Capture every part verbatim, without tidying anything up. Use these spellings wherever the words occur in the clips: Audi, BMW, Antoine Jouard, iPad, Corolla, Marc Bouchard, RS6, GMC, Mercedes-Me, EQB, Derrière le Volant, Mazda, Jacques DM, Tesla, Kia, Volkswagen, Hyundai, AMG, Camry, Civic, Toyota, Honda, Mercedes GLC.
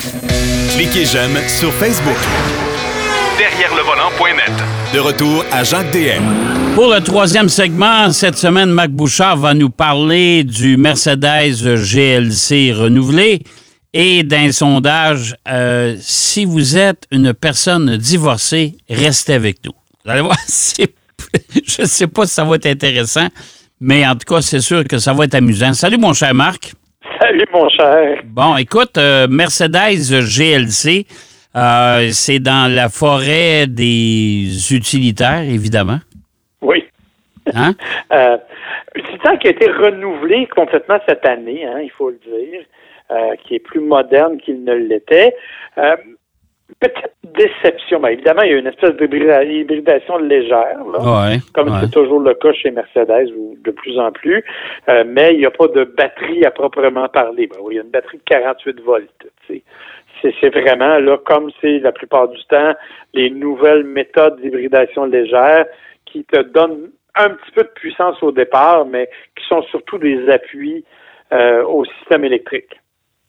Cliquez j'aime sur Facebook. Derrière le volant point net. De retour à Jacques D M. Pour le troisième segment, cette semaine, Marc Bouchard va nous parler du Mercedes G L C renouvelé et d'un sondage. Euh, si vous êtes une personne divorcée, restez avec nous. Vous allez voir, c'est, je ne sais pas si ça va être intéressant, mais en tout cas, c'est sûr que ça va être amusant. Salut, mon cher Marc. Salut, mon cher. Bon, écoute, euh, Mercedes G L C, euh, c'est dans la forêt des utilitaires, évidemment. Oui. Hein? euh, utilitaire qui a été renouvelé complètement cette année, hein, il faut le dire, euh, qui est plus moderne qu'il ne l'était. Euh, petite déception. Ben, évidemment, il y a une espèce d'hybridation légère, là, ouais, comme ouais. c'est toujours le cas chez Mercedes ou de plus en plus, euh, mais il n'y a pas de batterie à proprement parler. Ben, oui, il y a une batterie de quarante-huit volts. C'est, c'est vraiment, là, comme c'est la plupart du temps, les nouvelles méthodes d'hybridation légère qui te donnent un petit peu de puissance au départ, mais qui sont surtout des appuis euh, au système électrique.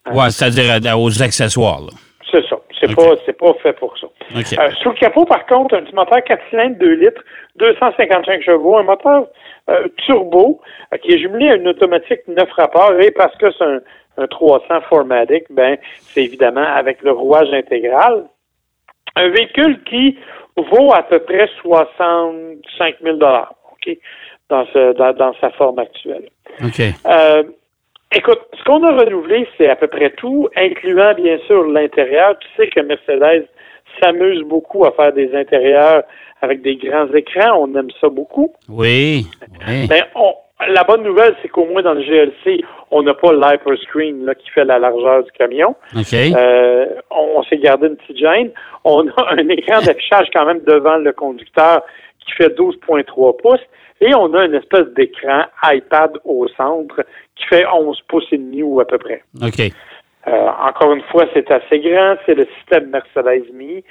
Hein? Oui, c'est-à-dire aux accessoires, là. C'est ça. C'est, okay. pas, c'est pas fait pour ça. Okay. Euh, sous le capot, par contre, un petit moteur quatre cylindres, deux litres, deux cent cinquante-cinq chevaux, un moteur euh, turbo euh, qui est jumelé à une automatique neuf rapports, et parce que c'est un, un trois cents four matic, ben, c'est évidemment avec le rouage intégral. Un véhicule qui vaut à peu près soixante-cinq mille dollars, okay, dans, ce, dans, dans sa forme actuelle. OK. Euh, Écoute, ce qu'on a renouvelé, c'est à peu près tout, incluant bien sûr l'intérieur. Tu sais que Mercedes s'amuse beaucoup à faire des intérieurs avec des grands écrans. On aime ça beaucoup. Oui. oui. Ben, on, la bonne nouvelle, c'est qu'au moins dans le G L C, on n'a pas l'hyperscreen là, qui fait la largeur du camion. OK. Euh, on, on s'est gardé une petite gêne. On a un écran d'affichage quand même devant le conducteur qui fait douze virgule trois pouces. Et on a une espèce d'écran iPad au centre qui fait onze pouces et demi ou à peu près. OK. Euh, encore une fois, c'est assez grand. C'est le système Mercedes-Me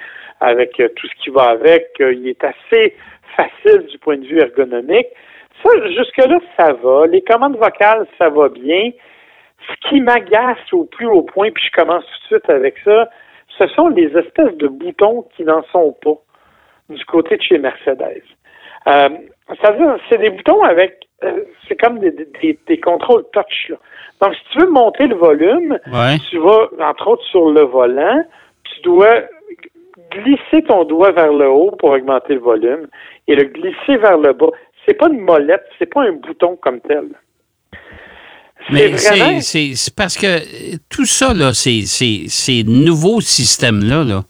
avec euh, tout ce qui va avec. Euh, il est assez facile du point de vue ergonomique. Ça, jusque-là, ça va. Les commandes vocales, ça va bien. Ce qui m'agace au plus haut point, puis je commence tout de suite avec ça, ce sont les espèces de boutons qui n'en sont pas du côté de chez Mercedes. Euh, ça veut dire, c'est des boutons avec, euh, c'est comme des, des, des contrôles touch, là. Donc, si tu veux monter le volume, ouais. tu vas, entre autres, sur le volant, tu dois glisser ton doigt vers le haut pour augmenter le volume et le glisser vers le bas. C'est pas une molette, c'est pas un bouton comme tel. C'est Mais vraiment... c'est, c'est, c'est parce que tout ça, là, ces, ces, ces nouveaux systèmes-là, là,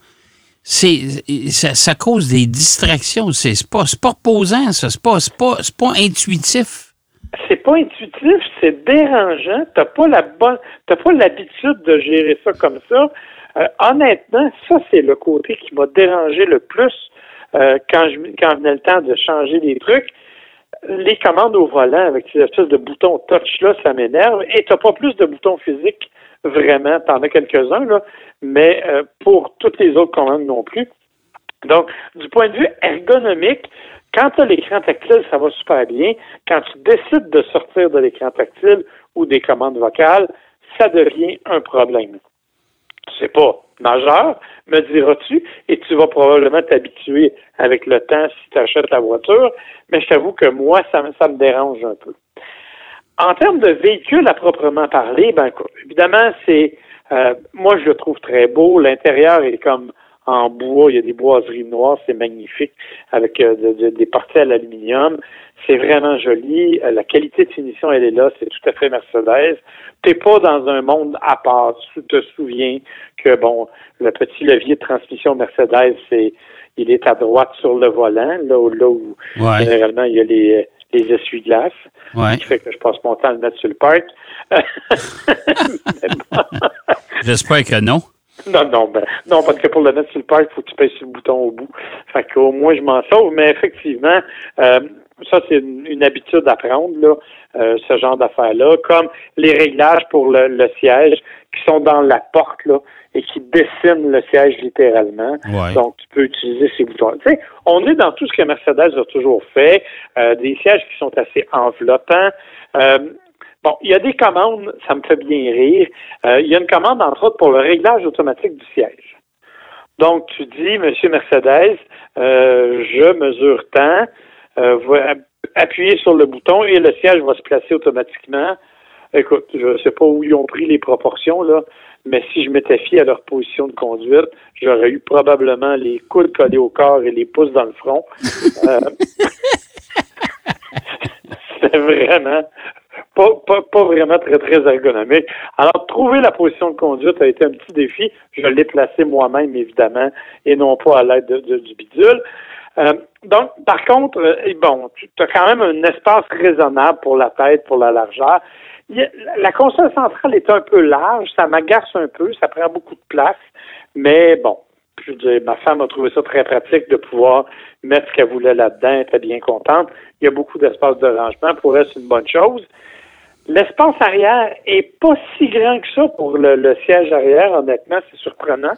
C'est, ça, ça cause des distractions. C'est, c'est, pas, c'est pas reposant, ça. C'est pas, c'est pas, c'est pas intuitif. C'est pas intuitif, c'est dérangeant. T'as pas la bonne, t'as pas l'habitude de gérer ça comme ça. Euh, honnêtement, ça, c'est le côté qui m'a dérangé le plus euh, quand, je, quand venait le temps de changer des trucs. Les commandes au volant avec ces espèces de boutons touch-là, ça m'énerve. Et t'as pas plus de boutons physiques. Vraiment, t'en as quelques-uns, là, mais euh, pour toutes les autres commandes non plus. Donc, du point de vue ergonomique, quand tu as l'écran tactile, ça va super bien. Quand tu décides de sortir de l'écran tactile ou des commandes vocales, ça devient un problème. C'est pas majeur, me diras-tu, et tu vas probablement t'habituer avec le temps si tu achètes la voiture, mais je t'avoue que moi, ça, ça me dérange un peu. En termes de véhicule à proprement parler, ben évidemment, c'est euh, moi je le trouve très beau. L'intérieur est comme en bois, il y a des boiseries noires, c'est magnifique, avec euh, de, de, des parties à l'aluminium. C'est vraiment joli. Euh, la qualité de finition, elle est là, c'est tout à fait Mercedes. T'es pas dans un monde à part. Tu te souviens que bon, le petit levier de transmission Mercedes, c'est il est à droite sur le volant, là où, là où ouais. généralement il y a les les essuie-glaces, ouais. qui fait que je passe mon temps à le mettre sur le parc. J'espère que non. Non, non, ben, non, parce que pour le mettre sur le parc, il faut que tu pèses sur le bouton au bout. Fait qu'au moins, je m'en sauve, mais effectivement, euh, ça, c'est une, une habitude à prendre, là, euh, ce genre d'affaires-là, comme les réglages pour le, le siège qui sont dans la porte, là, et qui dessinent le siège littéralement. Ouais. Donc, tu peux utiliser ces boutons. Tu sais, on est dans tout ce que Mercedes a toujours fait, euh, des sièges qui sont assez enveloppants, euh, Bon, il y a des commandes, ça me fait bien rire. Euh, il y a une commande, entre autres, pour le réglage automatique du siège. Donc, tu dis, Monsieur Mercedes, euh, je mesure tant, euh, va appuyer sur le bouton et le siège va se placer automatiquement. Écoute, je sais pas où ils ont pris les proportions, là, mais si je m'étais fié à leur position de conduite, j'aurais eu probablement les coudes collés au corps et les pouces dans le front. Euh, C'était vraiment... Pas, pas, pas vraiment très, très ergonomique. Alors, trouver la position de conduite a été un petit défi. Je l'ai placé moi-même, évidemment, et non pas à l'aide de, de, du bidule. Euh, donc, par contre, euh, bon, tu as quand même un espace raisonnable pour la tête, pour la largeur. Il a, la console centrale est un peu large, ça m'agace un peu, ça prend beaucoup de place, mais bon, je veux dire, ma femme a trouvé ça très pratique de pouvoir mettre ce qu'elle voulait là-dedans, elle était bien contente. Il y a beaucoup d'espace de rangement, pour elle, c'est une bonne chose. L'espace arrière est pas si grand que ça pour le, le siège arrière, honnêtement, c'est surprenant.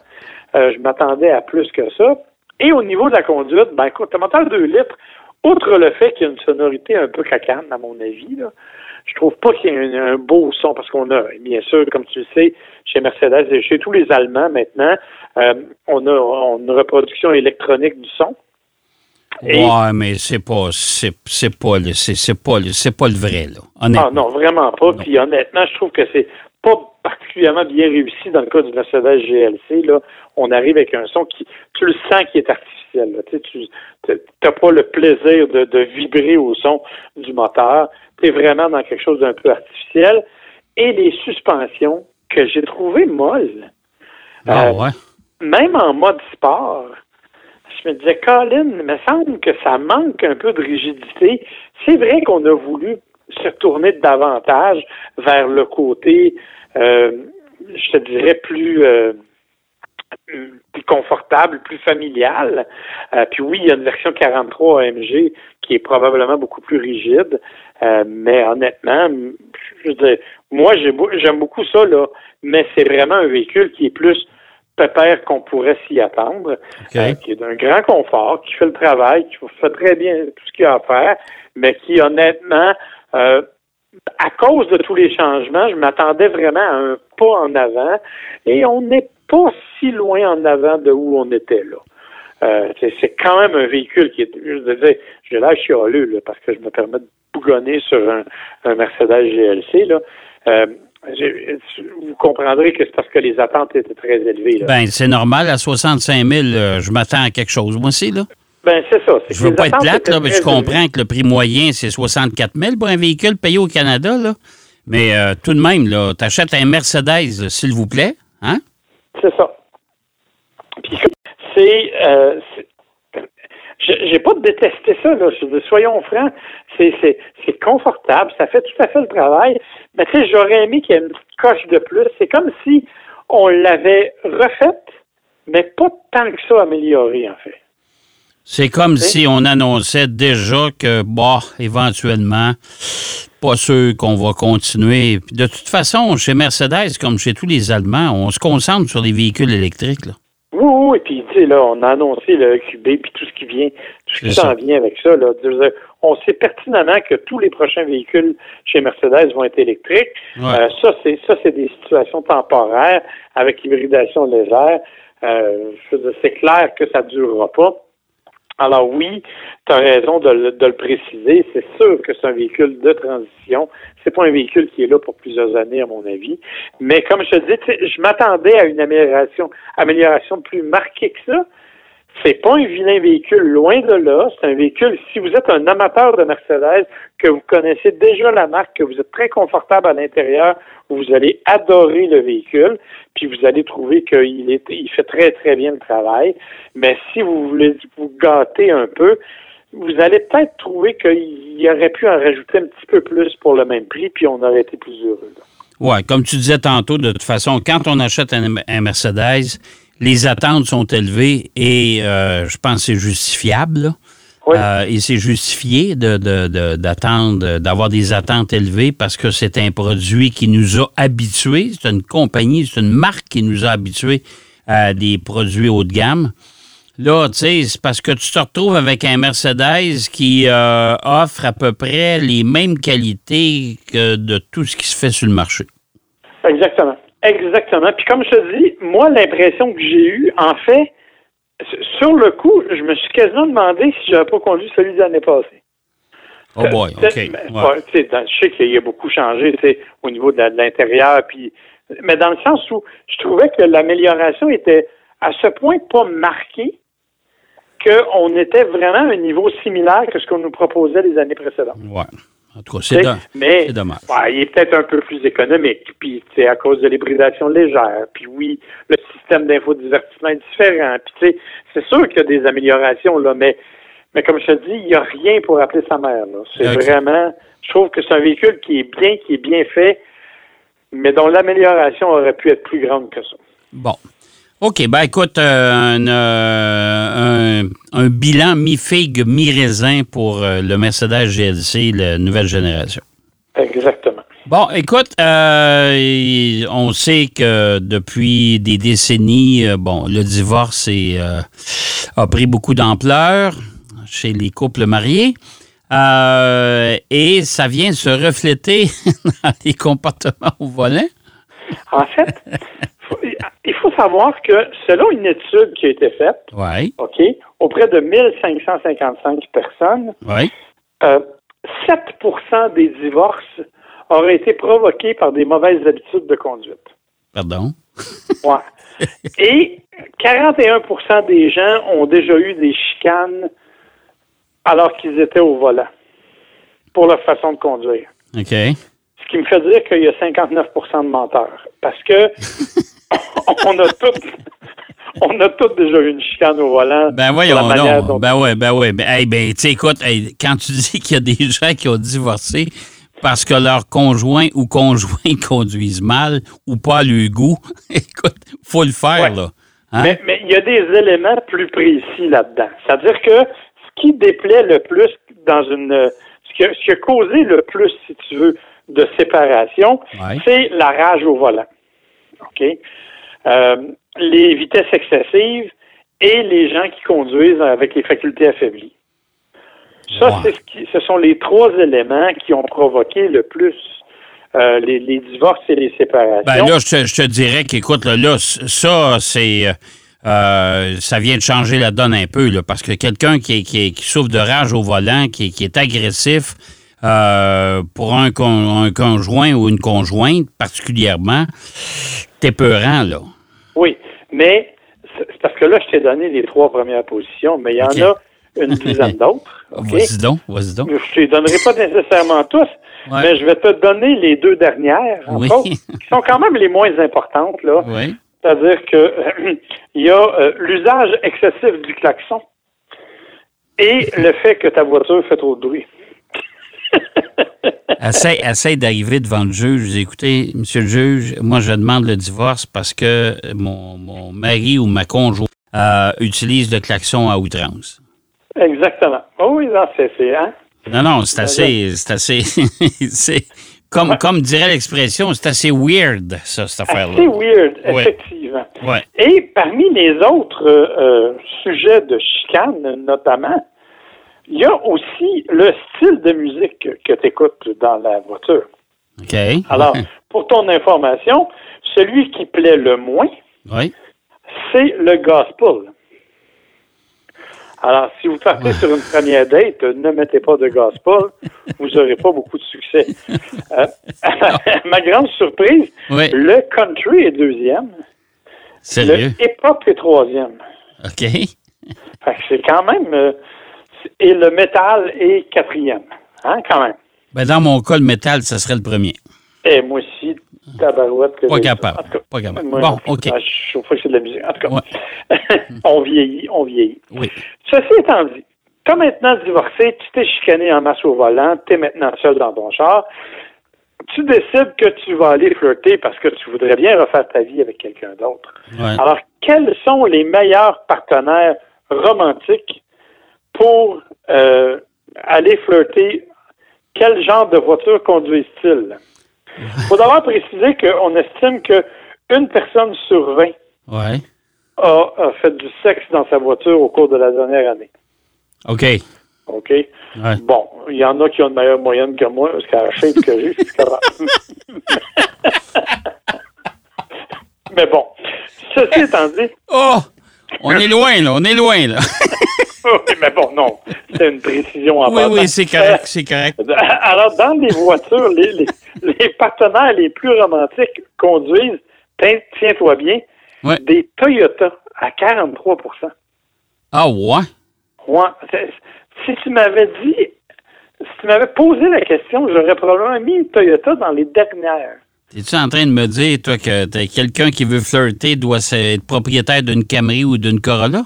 Euh, je m'attendais à plus que ça. Et au niveau de la conduite, ben écoute, t'as deux litres, outre le fait qu'il y a une sonorité un peu cacane, à mon avis, là, je trouve pas qu'il y ait un, un beau son, parce qu'on a, bien sûr, comme tu le sais, chez Mercedes et chez tous les Allemands maintenant, euh, on a on a une reproduction électronique du son. Et... ouais, mais c'est pas, c'est, c'est pas le, c'est, c'est pas le, c'est pas le vrai, là. Honnêtement. Ah non, vraiment pas. Non. Puis honnêtement, je trouve que c'est pas particulièrement bien réussi dans le cas du Mercedes G L C, là. On arrive avec un son qui, tu le sens qui est artificiel, là. Tu sais, tu t'as pas le plaisir de, de vibrer au son du moteur. T'es vraiment dans quelque chose d'un peu artificiel. Et les suspensions que j'ai trouvées molles. Ah euh, ouais. Même en mode sport. Je me disais, Colin, il me semble que ça manque un peu de rigidité. C'est vrai qu'on a voulu se tourner davantage vers le côté, euh, je te dirais, plus, euh, plus confortable, plus familial. Euh, puis oui, il y a une version quarante-trois A M G qui est probablement beaucoup plus rigide. Euh, mais honnêtement, je veux dire, moi, j'ai, j'aime beaucoup ça, là, mais c'est vraiment un véhicule qui est plus... peut-être qu'on pourrait s'y attendre, okay. euh, qui est d'un grand confort, qui fait le travail, qui fait très bien tout ce qu'il y a à faire, mais qui, honnêtement, euh, à cause de tous les changements, je m'attendais vraiment à un pas en avant, et on n'est pas si loin en avant de où on était, là. Euh, c'est, c'est quand même un véhicule qui est, je veux dire, j'ai l'air chialeux, là, parce que je me permets de bougonner sur un, un Mercedes G L C, là, euh, Je, vous comprendrez que c'est parce que les attentes étaient très élevées. Là. Ben, c'est normal. À soixante-cinq mille, euh, je m'attends à quelque chose, moi aussi. Là. Ben, c'est ça. C'est je ne veux pas être plate, là, mais je comprends élevées. Que le prix moyen, c'est soixante-quatre mille pour un véhicule payé au Canada. Là. Mais euh, tout de même, tu achètes un Mercedes, là, s'il vous plaît. Hein? C'est ça. Puis, c'est... Euh, c'est... J'ai pas détesté ça, là. Soyons francs, c'est, c'est, c'est confortable, ça fait tout à fait le travail, mais tu sais, j'aurais aimé qu'il y ait une petite coche de plus. C'est comme si on l'avait refaite, mais pas tant que ça améliorée, en fait. C'est comme c'est... si on annonçait déjà que, bah, éventuellement, pas sûr qu'on va continuer. Puis de toute façon, chez Mercedes, comme chez tous les Allemands, on se concentre sur les véhicules électriques, là. Oui, oui, et puis, tu sais, là, on a annoncé le E Q B, puis tout ce qui vient, tout ce qui s'en vient avec ça, là. On sait pertinemment que tous les prochains véhicules chez Mercedes vont être électriques. Ouais. Euh, ça, c'est, ça, c'est des situations temporaires avec hybridation légère. Euh, je veux dire, c'est clair que ça ne durera pas. Alors oui, tu as raison de, de le préciser. C'est sûr que c'est un véhicule de transition. C'est pas un véhicule qui est là pour plusieurs années, à mon avis. Mais comme je te dis, je m'attendais à une amélioration, amélioration plus marquée que ça. C'est pas un vilain véhicule, loin de là. C'est un véhicule, si vous êtes un amateur de Mercedes, que vous connaissez déjà la marque, que vous êtes très confortable à l'intérieur, vous allez adorer le véhicule, puis vous allez trouver qu'il est, il fait très, très bien le travail. Mais si vous voulez vous gâter un peu, vous allez peut-être trouver qu'il aurait pu en rajouter un petit peu plus pour le même prix, puis on aurait été plus heureux. Oui, comme tu disais tantôt, de toute façon, quand on achète un, un Mercedes, les attentes sont élevées et euh, je pense que c'est justifiable. Là. Oui. Euh, et c'est justifié de, de, de, d'attendre, d'avoir des attentes élevées parce que c'est un produit qui nous a habitués. C'est une compagnie, c'est une marque qui nous a habitués à des produits haut de gamme. Là, tu sais, c'est parce que tu te retrouves avec un Mercedes qui euh, offre à peu près les mêmes qualités que de tout ce qui se fait sur le marché. Exactement. Exactement. Puis comme je te dis, moi, l'impression que j'ai eue, en fait, sur le coup, je me suis quasiment demandé si j'avais pas conduit celui de l'année passée. Oh boy, OK. Ouais. Dans, je sais qu'il y a beaucoup changé au niveau de, la, de l'intérieur, puis, mais dans le sens où je trouvais que l'amélioration était à ce point pas marquée qu'on était vraiment à un niveau similaire que ce qu'on nous proposait les années précédentes. Oui. En tout cas, c'est, de, mais, c'est dommage. Bah, il est peut-être un peu plus économique, puis c'est à cause de l'hybridation légère, puis oui, le système d'infodivertissement est différent, puis c'est sûr qu'il y a des améliorations, là, mais, mais comme je te dis, il n'y a rien pour appeler sa mère. Là. C'est okay. Vraiment, je trouve que c'est un véhicule qui est bien, qui est bien fait, mais dont l'amélioration aurait pu être plus grande que ça. Bon. OK, ben écoute, euh, un, euh, un, un bilan mi-figue, mi-raisin pour euh, le Mercedes G L C, la nouvelle génération. Exactement. Bon, écoute, euh, on sait que depuis des décennies, euh, bon, le divorce est, euh, a pris beaucoup d'ampleur chez les couples mariés. Euh, et ça vient se refléter dans les comportements au volant. En fait... Il faut savoir que, selon une étude qui a été faite, ouais. OK, auprès de mille cinq cent cinquante-cinq personnes, ouais. euh, sept pour cent des divorces auraient été provoqués par des mauvaises habitudes de conduite. Pardon? Ouais. Et quarante et un pour cent des gens ont déjà eu des chicanes alors qu'ils étaient au volant pour leur façon de conduire. OK. Ce qui me fait dire qu'il y a cinquante-neuf pour cent de menteurs. Parce que... on a tous on a tous déjà eu une chicane au volant. Ben voyons donc. Dont... Ben oui, ben oui. Ben, hey, ben tu sais, écoute, hey, quand tu dis qu'il y a des gens qui ont divorcé parce que leur conjoint ou conjoint conduisent mal ou pas à leur goût, écoute, faut le faire, ouais. Là. Hein? Mais mais il y a des éléments plus précis là-dedans. C'est-à-dire que ce qui déplaît le plus dans une... Ce qui a, ce qui a causé le plus, si tu veux, de séparation, ouais. C'est la rage au volant. OK? Euh, les vitesses excessives et les gens qui conduisent avec les facultés affaiblies. Ça, wow. c'est ce, qui, ce sont les trois éléments qui ont provoqué le plus euh, les, les divorces et les séparations. Ben là, je te, je te dirais qu'écoute, là, là ça, c'est... Euh, ça vient de changer la donne un peu, là, parce que quelqu'un qui, qui, qui souffre de rage au volant, qui, qui est agressif, euh, pour un, con, un conjoint ou une conjointe particulièrement... C'est peurant, là. Oui, mais c'est parce que là, je t'ai donné les trois premières positions, mais il y en okay. a une dizaine d'autres. Okay? Vas-y donc, vas-y donc. Je ne te les donnerai pas nécessairement tous, ouais. mais je vais te donner les deux dernières, oui. autres, qui sont quand même les moins importantes, là. Oui. C'est-à-dire que euh, il y a euh, l'usage excessif du klaxon et le fait que ta voiture fait trop de bruit. Essaye, essaye d'arriver devant le juge. Écoutez, monsieur le juge, moi, je demande le divorce parce que mon, mon mari ou ma conjointe euh, utilise le klaxon à outrance. Exactement. Oh oui, non, c'est, c'est, hein? Non, non, c'est assez... C'est assez c'est, comme, ouais. comme dirait l'expression, c'est assez weird, ça, cette affaire-là. C'est weird, effectivement. Ouais. Ouais. Et parmi les autres euh, euh, sujets de chicane, notamment... Il y a aussi le style de musique que tu écoutes dans la voiture. OK. Alors, pour ton information, celui qui plaît le moins, oui. c'est le gospel. Alors, si vous partez sur une première date, ne mettez pas de gospel, vous n'aurez pas beaucoup de succès. Euh, ma grande surprise, oui. le country est deuxième. Sérieux? Le hip-hop est troisième. OK. Fait que c'est quand même... Euh, et le métal est quatrième, hein, quand même. Ben dans mon cas, le métal, ça serait le premier. Et moi aussi, tabarouette. Que pas capable, cas, pas capable. Moi, bon, OK. Ben, je trouve que c'est de la musique. En tout cas, ouais. on vieillit, on vieillit. Oui. Ceci étant dit, t'as maintenant divorcé, tu t'es chicané en masse au volant, t'es maintenant seul dans ton char, tu décides que tu vas aller flirter parce que tu voudrais bien refaire ta vie avec quelqu'un d'autre. Ouais. Alors, quels sont les meilleurs partenaires romantiques pour euh, aller flirter, quel genre de voiture conduisent-ils? Il faut d'abord préciser qu'on estime qu'une personne sur vingt ouais. a, a fait du sexe dans sa voiture au cours de la dernière année. OK. OK? Ouais. Bon, il y en a qui ont une meilleure moyenne que moi, parce qu'à la shape que j'ai, c'est capable. Mais bon, ceci étant dit... Oh! On est loin, là. On est loin, là. Oui, mais bon, non. C'est une précision en partant. Oui, oui, c'est correct, c'est correct. Alors, dans les voitures, les, les, les partenaires les plus romantiques conduisent, tiens-toi bien, ouais. des Toyota à quarante-trois pour cent. Ah, ouais? Ouais. Si tu m'avais dit, si tu m'avais posé la question, j'aurais probablement mis une Toyota dans les dernières. Es-tu en train de me dire, toi, que t'as quelqu'un qui veut flirter doit être propriétaire d'une Camry ou d'une Corolla?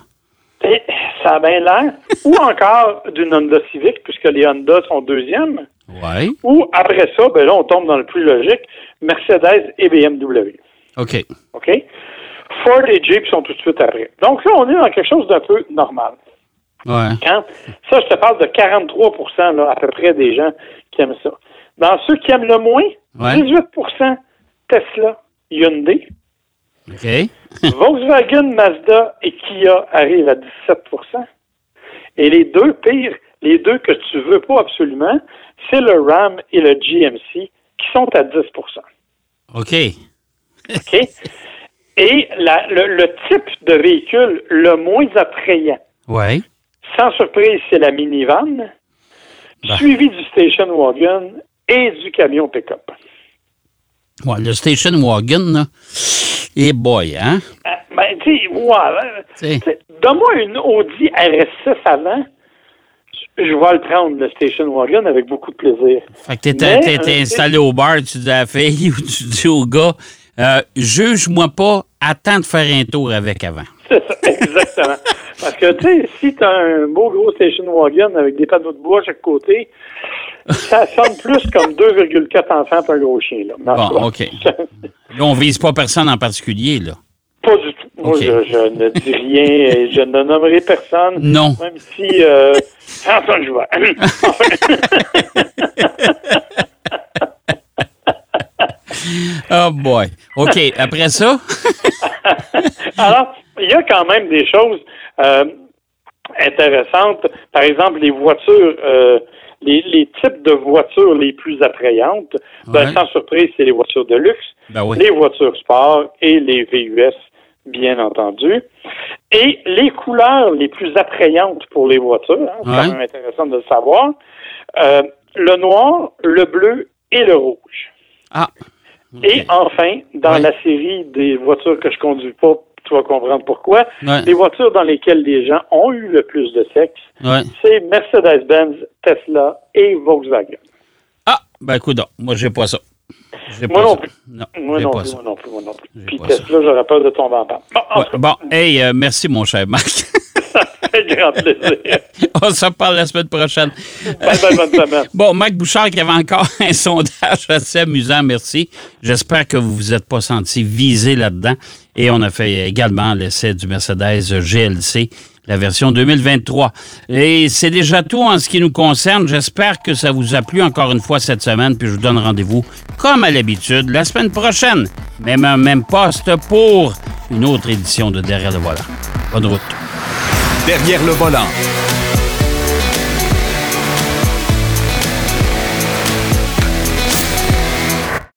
Et ça a bien l'air. Ou encore d'une Honda Civic, puisque les Honda sont deuxièmes. Oui. Ou après ça, ben là, on tombe dans le plus logique, Mercedes et B M W. OK. OK? Ford et Jeep sont tout de suite après. Donc là, on est dans quelque chose d'un peu normal. Ouais. Quand, ça, je te parle de quarante-trois pour cent là, à peu près des gens qui aiment ça. Dans ceux qui aiment le moins, ouais. dix-huit pour cent Tesla, Hyundai. Okay. Volkswagen, Mazda et Kia arrivent à dix-sept pour cent. Et les deux pires, les deux que tu veux pas absolument, c'est le Ram et le G M C qui sont à dix pour cent. OK. OK. Et la, le, le type de véhicule le moins attrayant, ouais. sans surprise, c'est la minivan, bah. suivi du station wagon et du camion pick-up. Ouais, le station wagon, là. Et boy, hein? Ben, tu sais, wow. Donne-moi une Audi R S six avant. Je vais le prendre, le station wagon, avec beaucoup de plaisir. Fait que t'es installé au bar, tu dis à la fille ou tu dis au gars, euh, juge-moi pas, attends de faire un tour avec avant. C'est ça, exactement. Parce que, tu sais, si t'as un beau gros station wagon avec des panneaux de bois à chaque côté, ça sonne plus comme deux virgule quatre enfants pour un gros chien, là. Bon, quoi. OK. Là, on vise pas personne en particulier, là. Pas du tout. Moi, okay. je, je ne dis rien et je ne nommerai personne. Non. Même si... Euh, Antoine Jouard. Oh boy. OK. Après ça? Alors, il y a quand même des choses euh, intéressantes. Par exemple, les voitures... Euh, Les, les types de voitures les plus attrayantes, ben, ouais. sans surprise, c'est les voitures de luxe, ben oui. les voitures sport et les V U S, bien entendu. Et les couleurs les plus attrayantes pour les voitures, hein, c'est ouais. quand même intéressant de le savoir, euh, le noir, le bleu et le rouge. Ah. Okay. Et enfin, dans ouais. la série des voitures que je conduis pas, tu vas comprendre pourquoi. Ouais. Les voitures dans lesquelles les gens ont eu le plus de sexe, ouais. c'est Mercedes-Benz, Tesla et Volkswagen. Ah, ben écoute, moi, j'ai pas ça. J'ai moi, pas non ça. Non, moi, j'ai non pas plus, ça. moi non plus, moi non plus. J'ai Puis Tesla, ça. j'aurais peur de tomber en panne. Bon, ouais, bon hey, euh, merci, mon cher Marc. Ça fait grand plaisir. On se parle la semaine prochaine. Bye bye, bonne semaine. Bon, Marc Bouchard qui avait encore un sondage assez amusant, merci. J'espère que vous ne vous êtes pas senti visé là-dedans. Et on a fait également l'essai du Mercedes G L C, la version deux mille vingt-trois. Et c'est déjà tout en ce qui nous concerne. J'espère que ça vous a plu encore une fois cette semaine. Puis je vous donne rendez-vous, comme à l'habitude, la semaine prochaine. Même un même poste pour une autre édition de Derrière le Volant. Bonne route. Derrière le Volant.